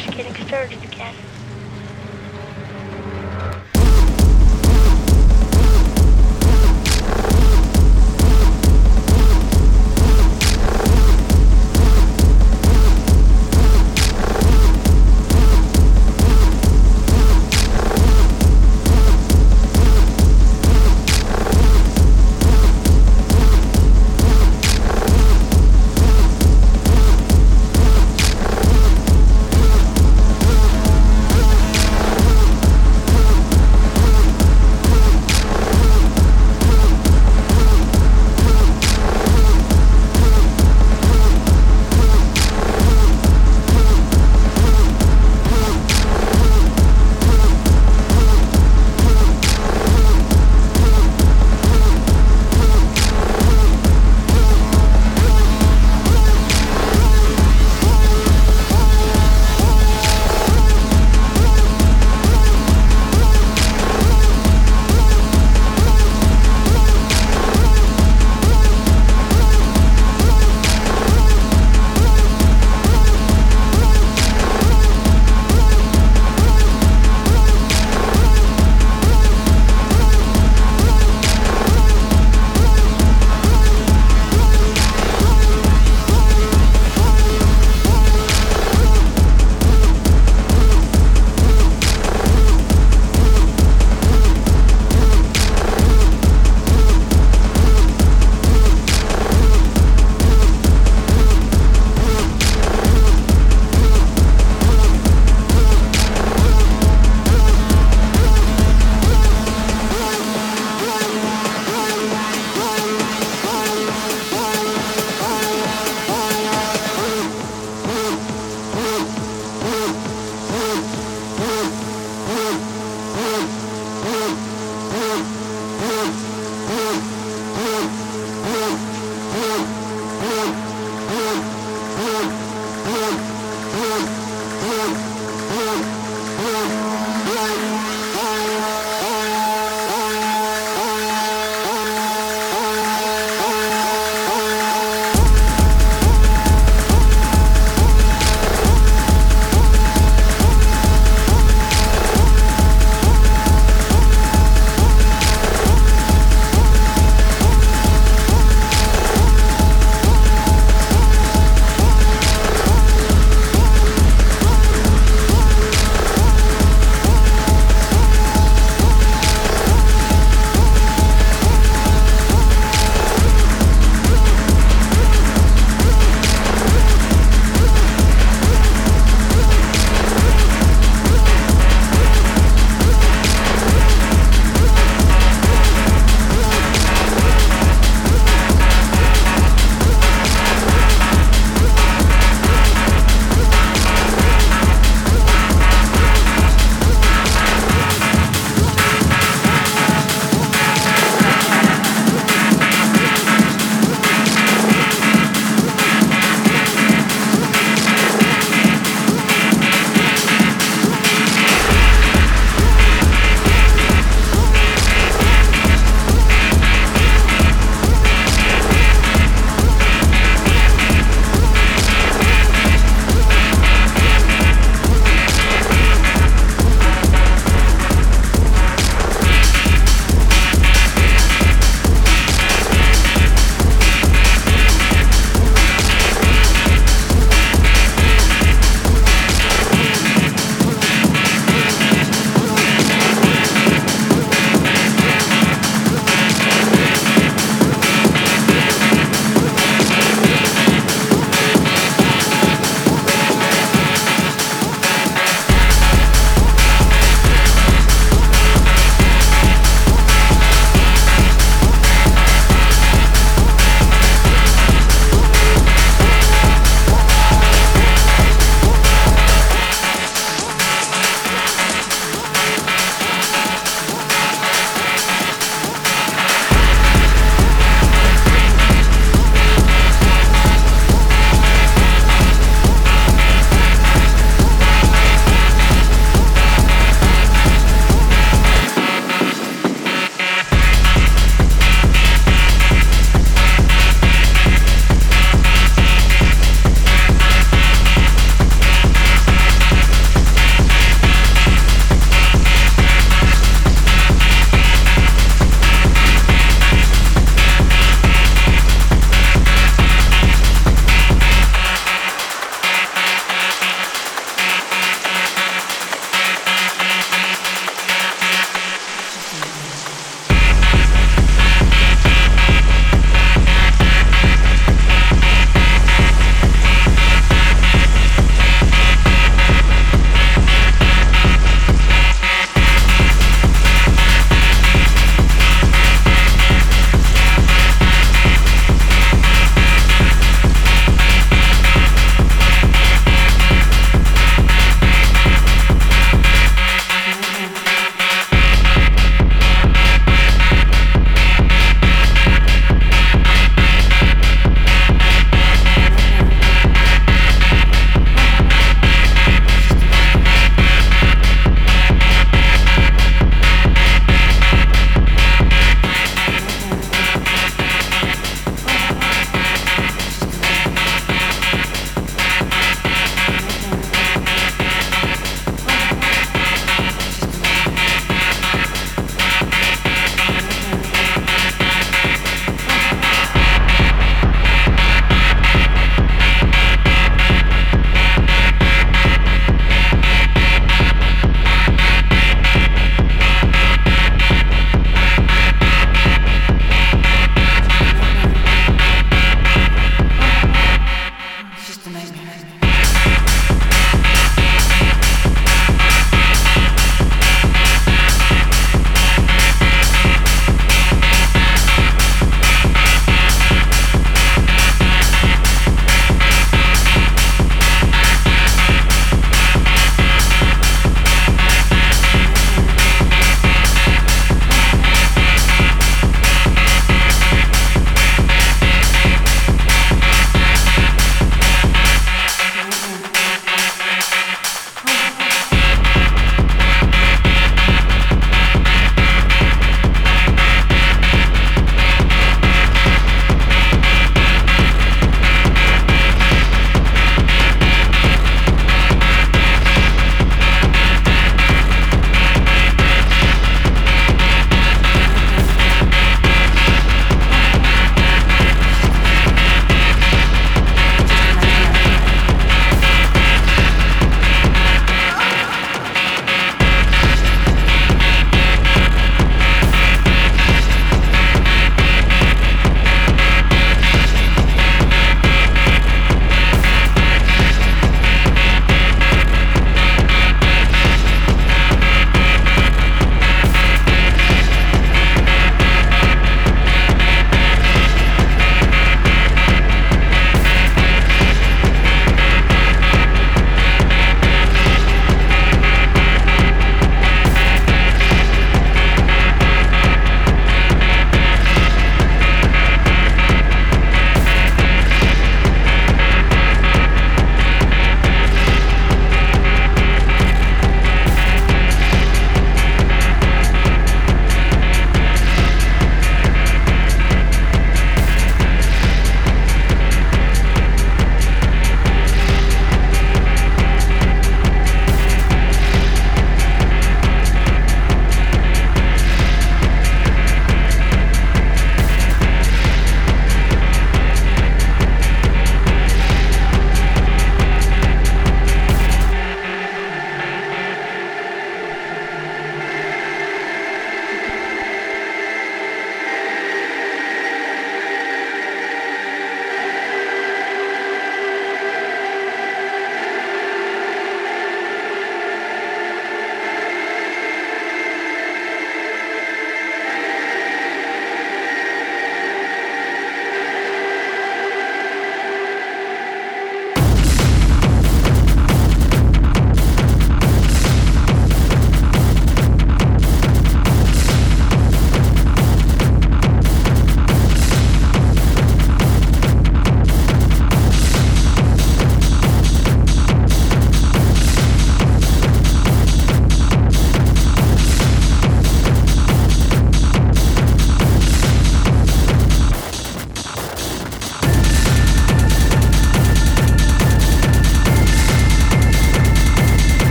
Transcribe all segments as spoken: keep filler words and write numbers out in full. just getting started again.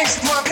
Next one.